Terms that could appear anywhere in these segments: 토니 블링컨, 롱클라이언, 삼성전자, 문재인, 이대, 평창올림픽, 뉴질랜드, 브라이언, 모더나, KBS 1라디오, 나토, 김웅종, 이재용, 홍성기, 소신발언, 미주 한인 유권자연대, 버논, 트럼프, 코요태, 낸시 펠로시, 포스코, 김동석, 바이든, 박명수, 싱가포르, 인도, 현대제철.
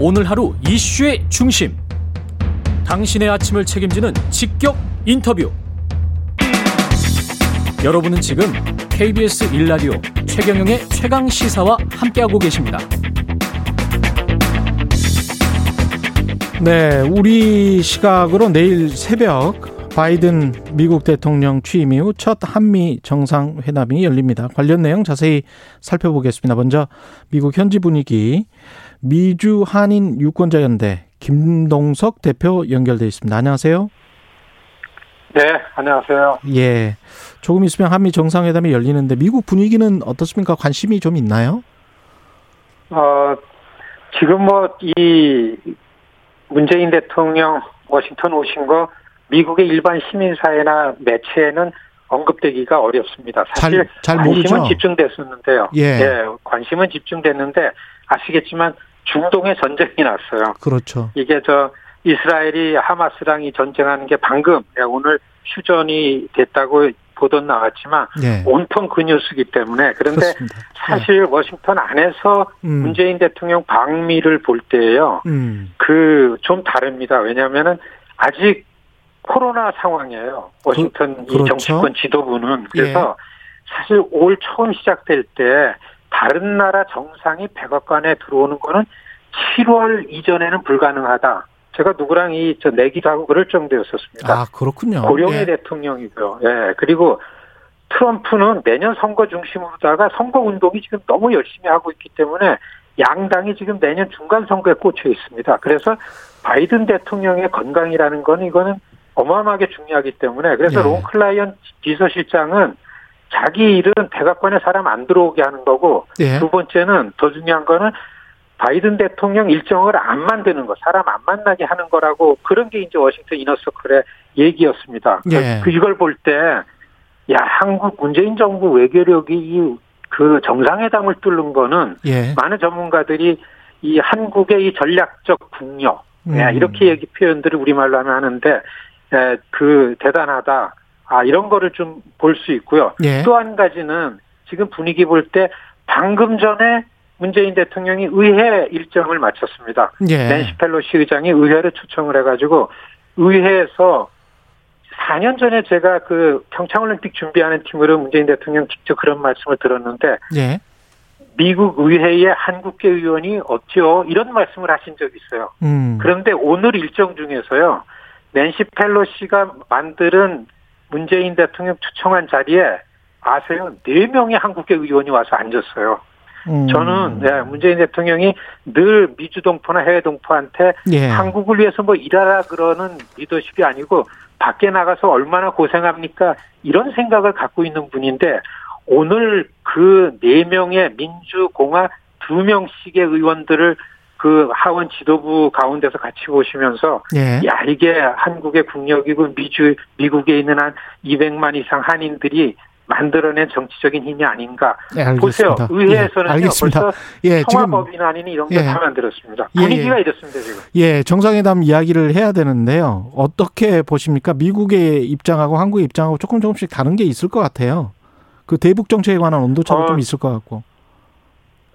오늘 하루 이슈의 중심, 당신의 아침을 책임지는 직격 인터뷰. 여러분은 지금 KBS 1라디오 최경영의 최강시사와 함께하고 계십니다. 네, 우리 시각으로 내일 새벽 바이든 미국 대통령 취임 이후 첫 한미 정상회담이 열립니다. 관련 내용 자세히 살펴보겠습니다. 먼저 미국 현지 분위기, 미주 한인 유권자연대 김동석 대표 연결돼 있습니다. 안녕하세요. 네, 안녕하세요. 예, 조금 있으면 한미 정상회담이 열리는데 미국 분위기는 어떻습니까? 관심이 좀 있나요? 지금 이 문재인 대통령 워싱턴 오신 거 미국의 일반 시민사회나 매체에는 언급되기가 어렵습니다. 사실 잘 관심은 집중됐었는데요. 예, 관심은 집중됐는데 아시겠지만 중동에 전쟁이 났어요. 그렇죠. 이게 이스라엘이 하마스랑 전쟁하는 게 방금 오늘 휴전이 됐다고 보도는 나왔지만 예, 온통 그 뉴스이기 때문에. 그런데 그렇습니다. 사실 예, 워싱턴 안에서 문재인 대통령 방미를 볼 때에요, 그 좀 다릅니다. 왜냐하면은 아직 코로나 상황이에요, 워싱턴 그렇죠? 이 정치권 지도부는. 그래서 예, 사실 올 처음 시작될 때 다른 나라 정상이 백악관에 들어오는 거는 7월 이전에는 불가능하다. 제가 누구랑 내기도 하고 그럴 정도였었습니다. 아, 그렇군요. 고령의 예, 대통령이고요. 예, 그리고 트럼프는 내년 선거 중심으로다가 선거 운동이 지금 너무 열심히 하고 있기 때문에 양당이 지금 내년 중간 선거에 꽂혀 있습니다. 그래서 바이든 대통령의 건강이라는 건 이거는 어마어마하게 중요하기 때문에. 그래서 예, 롱클라이언 비서실장은 자기 일은 백악관에 사람 안 들어오게 하는 거고, 예, 두 번째는 더 중요한 거는 바이든 대통령 일정을 안 만드는 거, 사람 안 만나게 하는 거라고, 그런 게 워싱턴 이너서클의 얘기였습니다. 예, 이걸 볼 때, 한국 문재인 정부 외교력이 그 정상회담을 뚫는 거는 예, 많은 전문가들이 이 한국의 전략적 국력, 이렇게 얘기 표현들을 우리말로 하면 하는데, 대단하다, 이런 거를 좀 볼 수 있고요. 예, 또 한 가지는 지금 분위기 볼 때 방금 전에 문재인 대통령이 의회 일정을 마쳤습니다. 예, 낸시 펠로시 의장이 의회를 초청을 해가지고 의회에서 4년 전에 제가 그 평창올림픽 준비하는 팀으로 문재인 대통령 직접 그런 말씀을 들었는데 예, 미국 의회에 한국계 의원이 없죠, 이런 말씀을 하신 적이 있어요. 그런데 오늘 일정 중에서요, 낸시 펠로시가 만든 문재인 대통령 초청한 자리에 아세요? 4명의 한국계 의원이 와서 앉았어요. 저는 문재인 대통령이 늘 미주 동포나 해외 동포한테 예, 한국을 위해서 일하라 그러는 리더십이 아니고 밖에 나가서 얼마나 고생합니까, 이런 생각을 갖고 있는 분인데, 오늘 그 4명의 민주공화 2명씩의 의원들을 그 하원 지도부 가운데서 같이 보시면서 예, 이게 한국의 국력이고 미국에 있는 한 200만 이상 한인들이 만들어낸 정치적인 힘이 아닌가. 예, 보세요. 의회에서는 예, 벌써 예, 청와법인 아니니 이런 거 다 예, 만들었습니다. 분위기가 예, 이렇습니다 지금. 예, 정상회담 이야기를 해야 되는데요, 어떻게 보십니까? 미국의 입장하고 한국의 입장하고 조금씩 다른 게 있을 것 같아요. 그 대북 정책에 관한 온도차도 좀 있을 것 같고.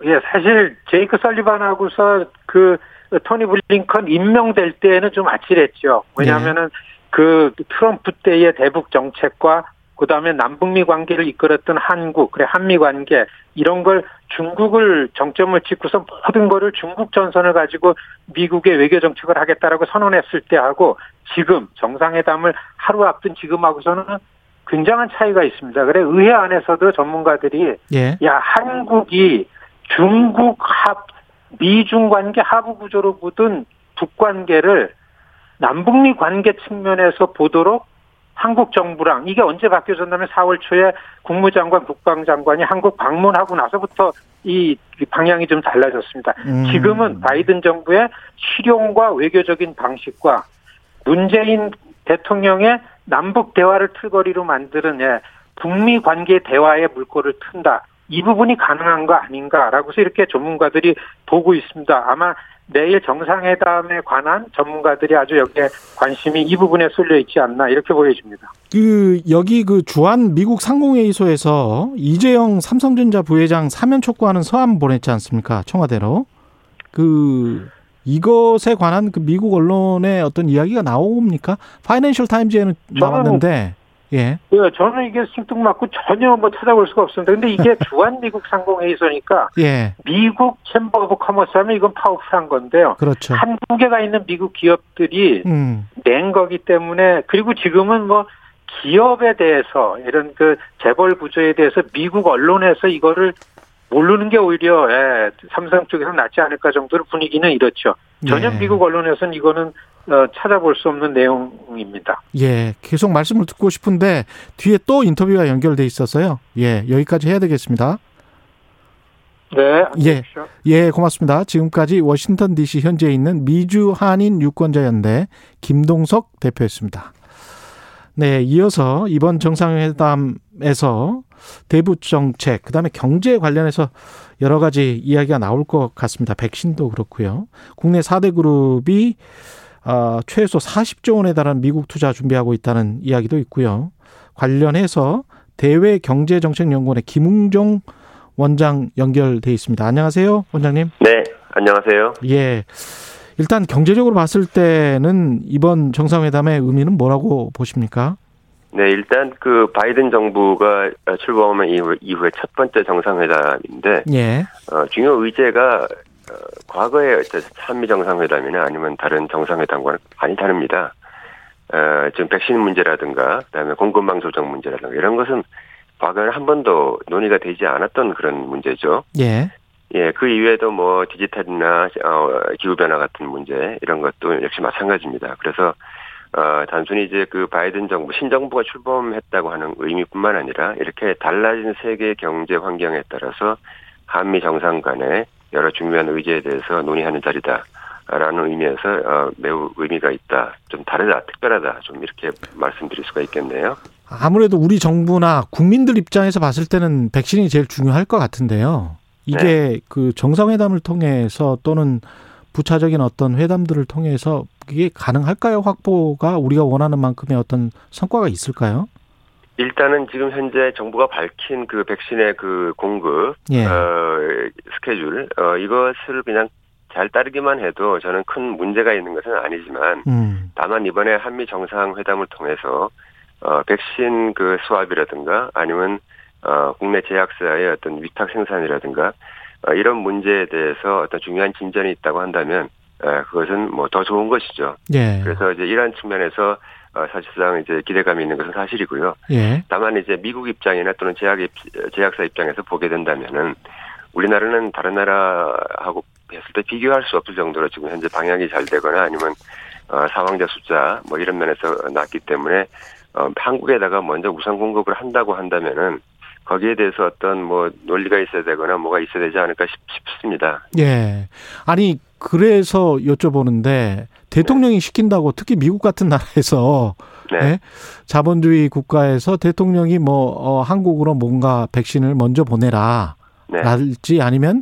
예, 사실 제이크 설리반하고서 그 토니 블링컨 임명될 때에는 좀 아찔했죠. 왜냐하면은 예, 그 트럼프 때의 대북 정책과 그 다음에 남북미 관계를 이끌었던 한국, 한미 관계, 이런 걸 중국을 정점을 찍고서 모든 거를 중국 전선을 가지고 미국의 외교 정책을 하겠다라고 선언했을 때하고 지금 정상회담을 하루 앞둔 지금하고서는 굉장한 차이가 있습니다. 그래, 의회 안에서도 전문가들이 예, 한국이 중국 미중 관계 하부 구조로 굳은 북 관계를 남북미 관계 측면에서 보도록 한국 정부랑, 이게 언제 바뀌어졌냐면 4월 초에 국무장관, 국방장관이 한국 방문하고 나서부터 이 방향이 좀 달라졌습니다. 지금은 바이든 정부의 실용과 외교적인 방식과 문재인 대통령의 남북 대화를 틀거리로 만드는 북미 관계 대화의 물꼬를 튼다, 이 부분이 가능한 거 아닌가라고 해서 이렇게 전문가들이 보고 있습니다. 아마 내일 정상회담에 관한 전문가들이 아주 여기에 관심이 이 부분에 쏠려 있지 않나, 이렇게 보여집니다. 여기 주한 미국 상공회의소에서 이재용 삼성전자 부회장 사면 촉구하는 서한 보냈지 않습니까? 청와대로. 이것에 관한 그 미국 언론의 어떤 이야기가 나옵니까? 파이낸셜 타임즈에는 나왔는데. 예. 예, 저는 이게 숨통 맞고 전혀 뭐 찾아볼 수가 없습니다. 근데 이게 주한 미국 상공회의소니까 예. 미국 챔버 오브 커머스 하면 이건 파업한 건데요. 그렇죠. 한국에가 있는 미국 기업들이 낸 거기 때문에, 그리고 지금은 뭐 기업에 대해서 이런 그 재벌 구조에 대해서 미국 언론에서 이거를 모르는 게 오히려 예, 삼성 쪽에서 낫지 않을까 정도로 분위기는 이렇죠. 전혀 예. 미국 언론에서는 이거는 찾아볼 수 없는 내용입니다. 예, 계속 말씀을 듣고 싶은데 뒤에 또 인터뷰가 연결돼 있어서요. 예, 여기까지 해야 되겠습니다. 네, 예, 예, 고맙습니다. 지금까지 워싱턴 DC 현지에 있는 미주 한인 유권자연대 김동석 대표였습니다. 네, 이어서 이번 정상회담에서 대북 정책, 그다음에 경제 관련해서 여러 가지 이야기가 나올 것 같습니다. 백신도 그렇고요. 국내 4대 그룹이 최소 40조 원에 달하는 미국 투자 준비하고 있다는 이야기도 있고요. 관련해서 대외경제정책연구원의 김웅종 원장 연결돼 있습니다. 안녕하세요, 원장님. 네, 안녕하세요. 예, 일단 경제적으로 봤을 때는 이번 정상회담의 의미는 뭐라고 보십니까? 네, 일단 그 바이든 정부가 출범한 이후에 첫 번째 정상회담인데, 예, 중요 의제가 과거의 한미 정상회담이나 아니면 다른 정상회담과는 많이 다릅니다. 지금 백신 문제라든가 그다음에 공급망 조정 문제라든가 이런 것은 과거에는 한 번도 논의가 되지 않았던 그런 문제죠. 예. 예, 그 이외에도 뭐 디지털이나 기후 변화 같은 문제 이런 것도 역시 마찬가지입니다. 그래서 단순히 이제 그 바이든 정부 신정부가 출범했다고 하는 의미뿐만 아니라 이렇게 달라진 세계 경제 환경에 따라서 한미 정상 간의 여러 중요한 의제에 대해서 논의하는 자리다라는 의미에서 매우 의미가 있다, 좀 다르다, 특별하다, 좀 이렇게 말씀드릴 수가 있겠네요. 아무래도 우리 정부나 국민들 입장에서 봤을 때는 백신이 제일 중요할 것 같은데요. 이게 네. 그 정상회담을 통해서 또는 부차적인 어떤 회담들을 통해서 이게 가능할까요? 확보가 우리가 원하는 만큼의 어떤 성과가 있을까요? 일단은 지금 현재 정부가 밝힌 그 백신의 그 공급 예. 스케줄 이것을 그냥 잘 따르기만 해도 저는 큰 문제가 있는 것은 아니지만 다만 이번에 한미 정상회담을 통해서 백신 그 수합이라든가 아니면 국내 제약사의 어떤 위탁 생산이라든가 이런 문제에 대해서 어떤 중요한 진전이 있다고 한다면 그것은 뭐 더 좋은 것이죠. 예. 그래서 이제 이런 측면에서 사실상 이제 기대감이 있는 것은 사실이고요. 예. 다만 이제 미국 입장이나 또는 제약사 입장에서 보게 된다면은 우리나라는 다른 나라하고 했을 때 비교할 수 없을 정도로 지금 현재 방역이 잘 되거나 아니면 사망자 숫자 뭐 이런 면에서 낮기 때문에 한국에다가 먼저 우선 공급을 한다고 한다면은 거기에 대해서 어떤 뭐 논리가 있어야 되거나 뭐가 있어야 되지 않을까 싶습니다. 예. 아니 그래서 여쭤보는데 대통령이 네. 시킨다고 특히 미국 같은 나라에서 네. 네? 자본주의 국가에서 대통령이 뭐 한국으로 뭔가 백신을 먼저 보내라 네. 랄지 아니면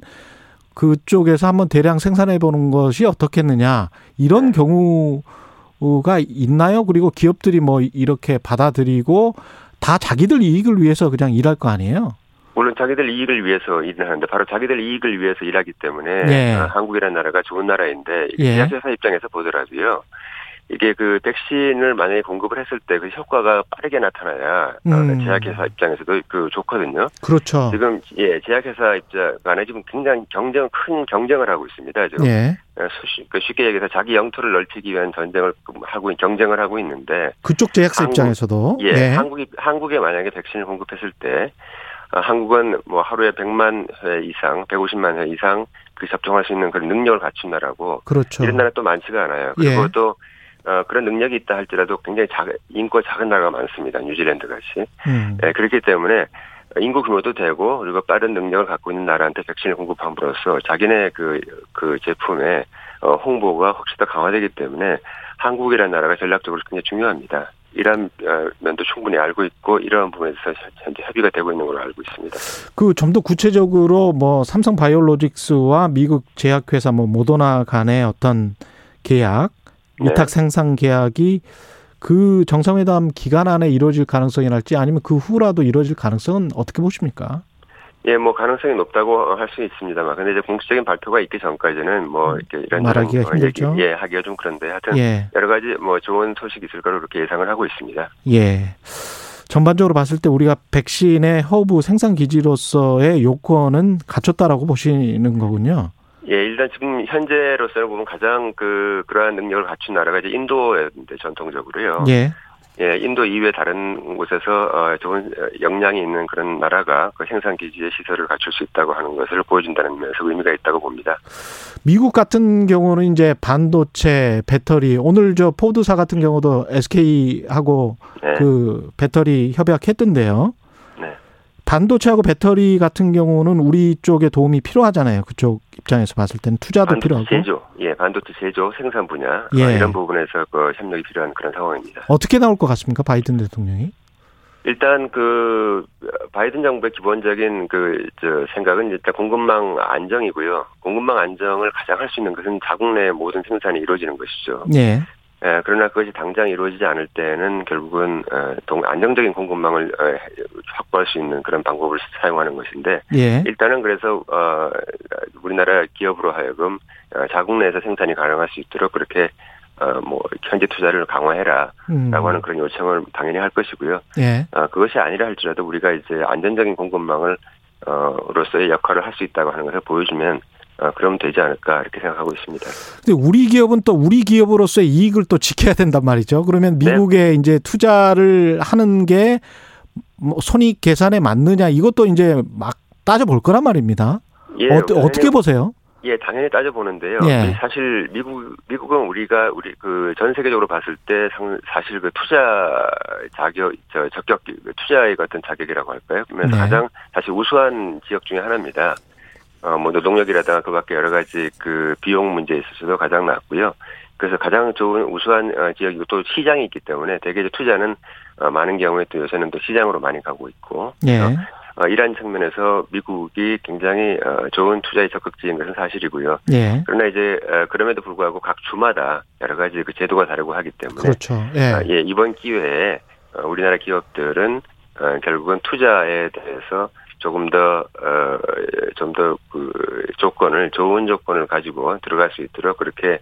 그쪽에서 한번 대량 생산해 보는 것이 어떻겠느냐 이런 네. 경우가 있나요? 그리고 기업들이 뭐 이렇게 받아들이고 다 자기들 이익을 위해서 그냥 일할 거 아니에요? 물론 자기들 이익을 위해서 일을 하는데 바로 자기들 이익을 위해서 일하기 때문에 예. 한국이라는 나라가 좋은 나라인데 제약회사 예. 입장에서 보더라도요. 이게 그 백신을 만약에 공급을 했을 때 그 효과가 빠르게 나타나야 제약회사 입장에서도 그 좋거든요. 그렇죠. 지금 예 제약회사 입장 안에 지금 굉장히 큰 경쟁을 하고 있습니다. 지금 예. 쉽게 얘기해서 자기 영토를 넓히기 위한 경쟁을 하고 있는데 그쪽 제약사 입장에서도 예, 네. 한국에 만약에 백신을 공급했을 때. 한국은 뭐 하루에 100만 회 이상, 150만 회 이상 그 접종할 수 있는 그런 능력을 갖춘 나라고. 그렇죠. 이런 나라 또 많지가 않아요. 그리고 예. 또 그런 능력이 있다 할지라도 굉장히 인구 작은 나라가 많습니다. 뉴질랜드 같이. 네, 그렇기 때문에 인구 규모도 되고 그리고 빠른 능력을 갖고 있는 나라한테 백신을 공급함으로써 자기네 그 제품의 홍보가 혹시 더 강화되기 때문에 한국이라는 나라가 전략적으로 굉장히 중요합니다. 이런 면도 충분히 알고 있고 이런 부분에서 현재 협의가 되고 있는 걸로 알고 있습니다. 그 좀 더 구체적으로 뭐 삼성 바이오로직스와 미국 제약회사 뭐 모더나 간의 어떤 계약, 네. 위탁 생산 계약이 그 정상회담 기간 안에 이루어질 가능성이랄지 아니면 그 후라도 이루어질 가능성은 어떻게 보십니까? 예, 뭐 가능성이 높다고 할 수 있습니다만, 근데 이제 공식적인 발표가 있기 전까지는 뭐 이렇게 이런 하기가 좀 그런데 하여튼 여러 가지 뭐 좋은 소식이 있을 거로 그렇게 예상을 하고 있습니다. 예. 전반적으로 봤을 때 우리가 백신의 허브 생산 기지로서의 요건은 갖췄다라고 보시는 거군요. 예, 일단 지금 현재로서는 보면 가장 그러한 능력을 갖춘 나라가 이제 인도인데 전통적으로요. 예. 예, 인도 이외 다른 곳에서 좋은 역량이 있는 그런 나라가 그 생산 기지의 시설을 갖출 수 있다고 하는 것을 보여준다는 면에서 의미가 있다고 봅니다. 미국 같은 경우는 이제 반도체, 배터리, 오늘 저 포드사 같은 경우도 SK하고 네. 그 배터리 협약했던데요. 네. 반도체하고 배터리 같은 경우는 우리 쪽에 도움이 필요하잖아요. 그쪽 입장에서 봤을 때는 투자도 필요하고. 반도체 제조, 생산 분야 이런 부분에서 그 협력이 필요한 그런 상황입니다. 어떻게 나올 것 같습니까? 바이든 대통령이? 일단 그 바이든 정부의 기본적인 생각은 일단 공급망 안정이고요. 공급망 안정을 가장 할 수 있는 것은 자국 내 모든 생산이 이루어지는 것이죠. 네. 예, 그러나 그것이 당장 이루어지지 않을 때는 결국은 안정적인 공급망을 확보할 수 있는 그런 방법을 사용하는 것인데 일단은 그래서 우리나라 기업으로 하여금 자국 내에서 생산이 가능할 수 있도록 그렇게 뭐 현지 투자를 강화해라라고 하는 그런 요청을 당연히 할 것이고요. 그것이 아니라 할지라도 우리가 이제 안전적인 공급망을 로서의 역할을 할 수 있다고 하는 것을 보여주면. 그럼 되지 않을까 이렇게 생각하고 있습니다. 근데 우리 기업은 또 우리 기업으로서의 이익을 또 지켜야 된단 말이죠. 그러면 미국에 이제 투자를 하는 게 뭐 손익 계산에 맞느냐 이것도 이제 막 따져볼 거란 말입니다. 어떻게 보세요? 예, 당연히 따져보는데요. 사실 미국은 우리가 우리 그 전 세계적으로 봤을 때 사실 그 투자 자격, 적격 투자의 같은 자격이라고 할까요? 그러면서 가장 사실 우수한 지역 중에 하나입니다. 뭐 노동력이라든가 그 밖에 여러 가지 그 비용 문제에 있어서도 가장 낮고요. 그래서 가장 좋은 우수한 지역이고 또 시장이 있기 때문에 대개 이제 투자는 많은 경우에 또 요새는 또 시장으로 많이 가고 있고. 이런 측면에서 미국이 굉장히 좋은 투자에 적극적인 것은 사실이고요. 그러나 이제 그럼에도 불구하고 각 주마다 여러 가지 그 제도가 다르고 하기 때문에. 이번 기회에 우리나라 기업들은 결국은 투자에 대해서 조금 더, 좀 더 그 좋은 조건을 가지고 들어갈 수 있도록 그렇게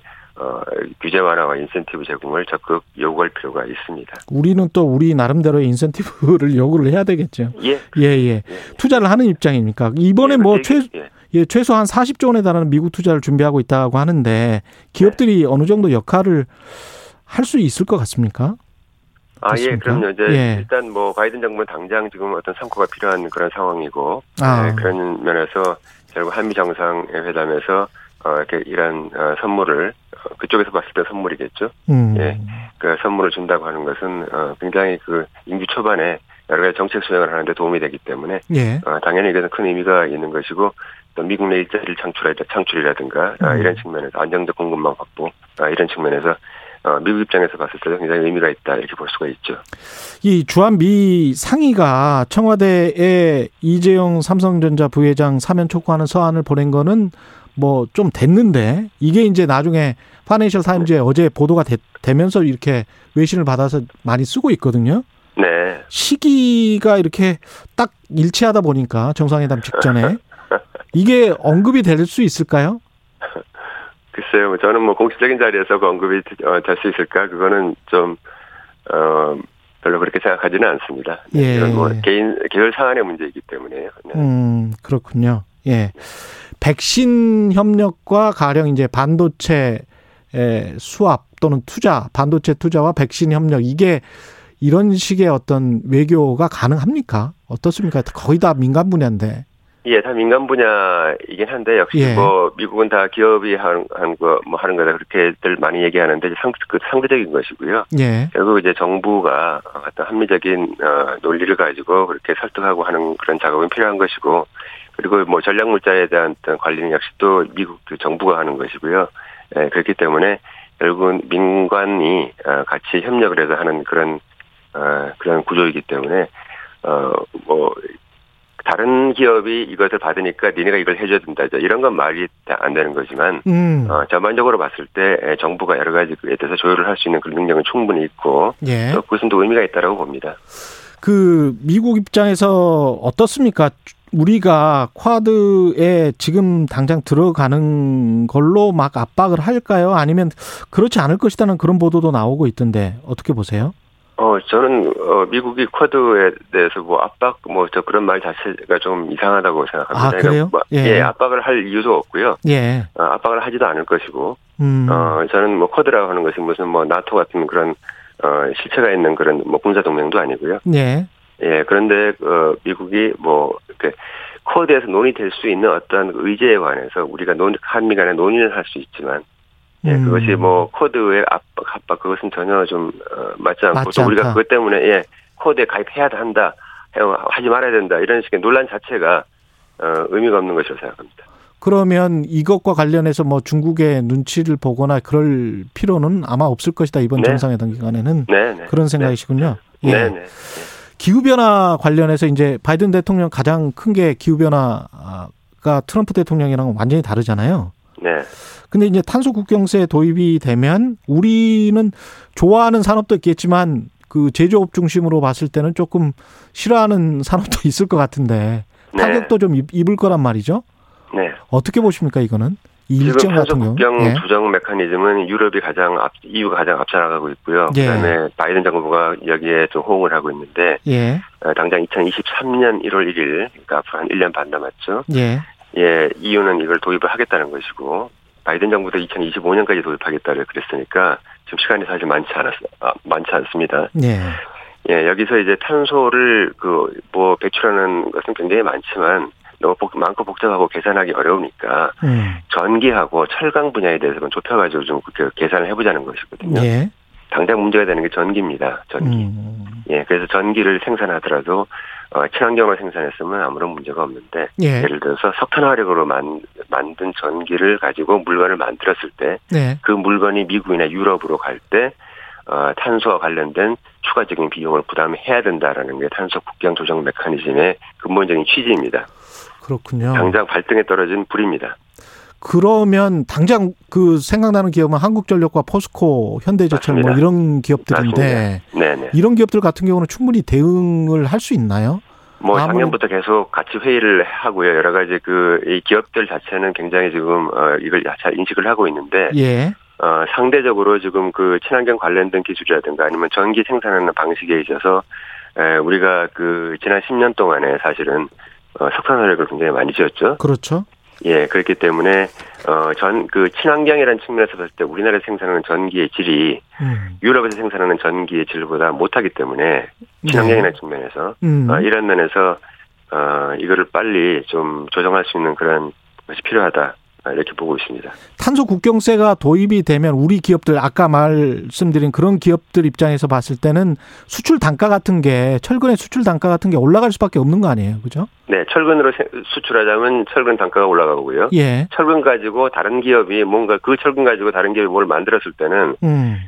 규제 완화와 인센티브 제공을 적극 요구할 필요가 있습니다. 우리는 또 우리 나름대로의 인센티브를 요구를 해야 되겠죠. 투자를 하는 입장이니까. 이번에 최소한 40조 원에 달하는 미국 투자를 준비하고 있다고 하는데 기업들이 어느 정도 역할을 할 수 있을 것 같습니까? 그럼요. 이제 일단 뭐 바이든 정부는 당장 지금 어떤 성과가 필요한 그런 상황이고 그런 면에서 결국 한미 정상회담에서 이렇게 이런 선물을 그쪽에서 봤을 때 선물이겠죠. 그 선물을 준다고 하는 것은 굉장히 그 임기 초반에 여러 가지 정책 수행을 하는데 도움이 되기 때문에 당연히 이것은 큰 의미가 있는 것이고 또 미국 내 일자리를 창출이라든가 이런 측면에서 안정적 공급망 확보 이런 측면에서. 미국 입장에서 봤을 때 굉장히 의미가 있다 이렇게 볼 수가 있죠. 이 주한미 상의가 청와대에 이재용 삼성전자 부회장 사면 촉구하는 서한을 보낸 거는 뭐 좀 됐는데 이게 이제 나중에 파이낸셜 타임즈에 어제 보도가 되면서 이렇게 외신을 받아서 많이 쓰고 있거든요. 시기가 이렇게 딱 일치하다 보니까 정상회담 직전에 이게 언급이 될 수 있을까요? 글쎄요, 저는 뭐 공식적인 자리에서 언급이 될 수 있을까? 그거는 좀, 별로 그렇게 생각하지는 않습니다. 이건 뭐 개별 사안의 문제이기 때문에요. 그렇군요. 백신 협력과 가령 이제 반도체 수합 또는 투자, 반도체 투자와 백신 협력, 이게 이런 식의 어떤 외교가 가능합니까? 어떻습니까? 거의 다 민간 분야인데. 다 민간 분야이긴 한데 역시 뭐 미국은 다 기업이 하는 거다 그렇게들 많이 얘기하는데 상대적인 것이고요. 결국 이제 정부가 어떤 합리적인 논리를 가지고 그렇게 설득하고 하는 그런 작업이 필요한 것이고 그리고 뭐 전략 물자에 대한 어떤 관리는 역시 또 미국 정부가 하는 것이고요. 그렇기 때문에 결국은 민간이 같이 협력을 해서 하는 그런 구조이기 때문에 뭐. 다른 기업이 이것을 받으니까 니네가 이걸 해줘야 된다. 이런 건 말이 안 되는 거지만 전반적으로 봤을 때 정부가 여러 가지에 대해서 조율을 할 수 있는 그런 능력은 충분히 있고 또 그것은 또 의미가 있다고 봅니다. 그 미국 입장에서 어떻습니까? 우리가 쿼드에 지금 당장 들어가는 걸로 막 압박을 할까요? 아니면 그렇지 않을 것이라는 그런 보도도 나오고 있던데 어떻게 보세요? 저는 미국이 쿼드에 대해서 압박 저 그런 말 자체가 좀 이상하다고 생각합니다. 아, 그래요? 그러니까 예, 압박을 할 이유도 없고요. 예. 압박을 하지도 않을 것이고. 저는 쿼드라고 하는 것이 무슨 나토 같은 그런 실체가 있는 그런 군사 동맹도 아니고요. 예. 예, 그런데 미국이 이렇게 쿼드에서 논의될 수 있는 어떤 의제에 관해서 우리가 한미 간에 논의를 할 수 있지만 예, 그것이 코드의 압박 그것은 전혀 좀 맞지 않고 또 우리가 그것 때문에 예, 코드에 가입해야 한다, 하지 말아야 된다 이런 식의 논란 자체가 의미가 없는 것이라고 생각합니다. 그러면 이것과 관련해서 중국의 눈치를 보거나 그럴 필요는 아마 없을 것이다 이번 네. 정상회담 기간에는 네. 그런 생각이시군요. 네. 예. 네. 기후 변화 관련해서 이제 바이든 대통령 가장 큰 게 기후 변화가 트럼프 대통령이랑 완전히 다르잖아요. 네. 근데 이제 탄소 국경세 도입이 되면 우리는 좋아하는 산업도 있겠지만 그 제조업 중심으로 봤을 때는 조금 싫어하는 산업도 있을 것 같은데 타격도 좀 입을 거란 말이죠. 네. 어떻게 보십니까 이거는? 지금 탄소 국경 조정 메커니즘은 유럽이 EU가 가장 앞서나가고 있고요. 예. 그다음에 바이든 정부가 여기에 좀 호응을 하고 있는데 예. 당장 2023년 1월 1일 그러니까 앞으로 한 1년 반 남았죠. 예. 예, EU는 이걸 도입을 하겠다는 것이고 바이든 정부도 2025년까지 도입하겠다를 그랬으니까 지금 시간이 사실 많지 않습니다. 네. 예, 여기서 이제 탄소를 배출하는 것은 굉장히 많지만 너무 많고 복잡하고 계산하기 어려우니까 전기하고 철강 분야에 대해서는 좁혀가지고 좀 계산을 해보자는 것이거든요. 네. 당장 문제가 되는 게 전기입니다. 예, 그래서 전기를 생산하더라도 친환경을 생산했으면 아무런 문제가 없는데 예. 예를 들어서 석탄 화력으로 만든 전기를 가지고 물건을 만들었을 때 그 물건이 미국이나 유럽으로 갈 때 탄소와 관련된 추가적인 비용을 부담해야 된다라는 게 탄소 국경 조정 메커니즘의 근본적인 취지입니다. 그렇군요. 당장 발등에 떨어진 불입니다. 그러면 당장 생각나는 기업은 한국전력과 포스코, 현대제철 맞습니다. 이런 기업들인데 이런 기업들 같은 경우는 충분히 대응을 할 수 있나요? 작년부터 계속 같이 회의를 하고요. 여러 가지 이 기업들 자체는 굉장히 지금 이걸 잘 인식을 하고 있는데 예. 상대적으로 지금 친환경 관련된 기술이라든가 아니면 전기 생산하는 방식에 있어서 우리가 지난 10년 동안에 사실은 석탄 화력을 굉장히 많이 지었죠. 그렇죠. 예, 그렇기 때문에, 친환경이라는 측면에서 봤을 때 우리나라에서 생산하는 전기의 질이 유럽에서 생산하는 전기의 질보다 못하기 때문에, 친환경이라는 측면에서, 이런 면에서, 이거를 빨리 좀 조정할 수 있는 그런 것이 필요하다. 이렇게 보고 있습니다. 탄소 국경세가 도입이 되면 우리 기업들 아까 말씀드린 그런 기업들 입장에서 봤을 때는 수출 단가 같은 게 철근의 수출 단가 같은 게 올라갈 수밖에 없는 거 아니에요, 그죠? 네, 철근으로 수출하자면 철근 단가가 올라가고요. 예. 철근 가지고 다른 기업이 뭔가 그 철근 가지고 다른 기업이 뭘 만들었을 때는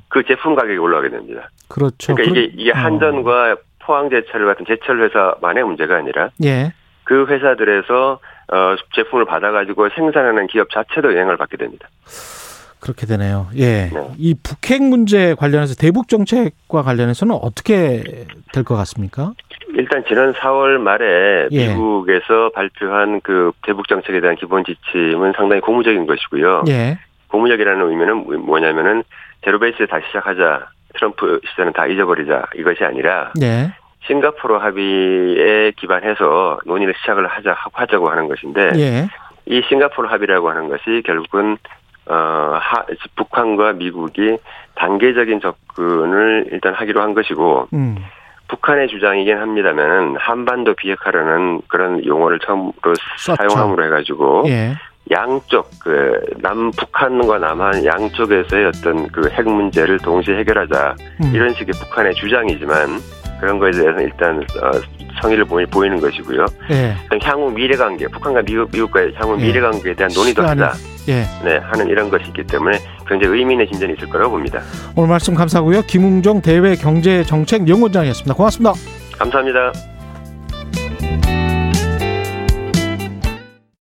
그 제품 가격이 올라가게 됩니다. 그렇죠. 그러니까 이게 한전과 포항제철 같은 제철 회사만의 문제가 아니라 예. 그 회사들에서 제품을 받아가지고 생산하는 기업 자체도 영향을 받게 됩니다. 그렇게 되네요. 예, 네. 이 북핵 문제 관련해서 대북 정책과 관련해서는 어떻게 될 것 같습니까? 일단 지난 4월 말에 예. 미국에서 발표한 대북 정책에 대한 기본 지침은 상당히 고무적인 것이고요. 예. 고무적이라는 의미는 뭐냐면은 제로베이스 다시 시작하자, 트럼프 시대는 다 잊어버리자 이것이 아니라. 예. 싱가포르 합의에 기반해서 논의를 시작을 하자고 하는 것인데 예. 이 싱가포르 합의라고 하는 것이 결국은 북한과 미국이 단계적인 접근을 일단 하기로 한 것이고 북한의 주장이긴 합니다만 한반도 비핵화라는 그런 용어를 처음으로 사용함으로 해가지고 예. 양쪽 북한과 남한 양쪽에서의 어떤 핵 문제를 동시에 해결하자 이런 식의 북한의 주장이지만 그런 거에 대해서는 일단 성의를 보이는 것이고요. 예. 향후 미래관계, 북한과 미국과의 향후 미래관계에 대한 논의도 하자 하는 이런 것이 있기 때문에 굉장히 의미 있는 진전이 있을 거라고 봅니다. 오늘 말씀 감사하고요. 김웅종 대외경제정책연구원장이었습니다. 고맙습니다. 감사합니다.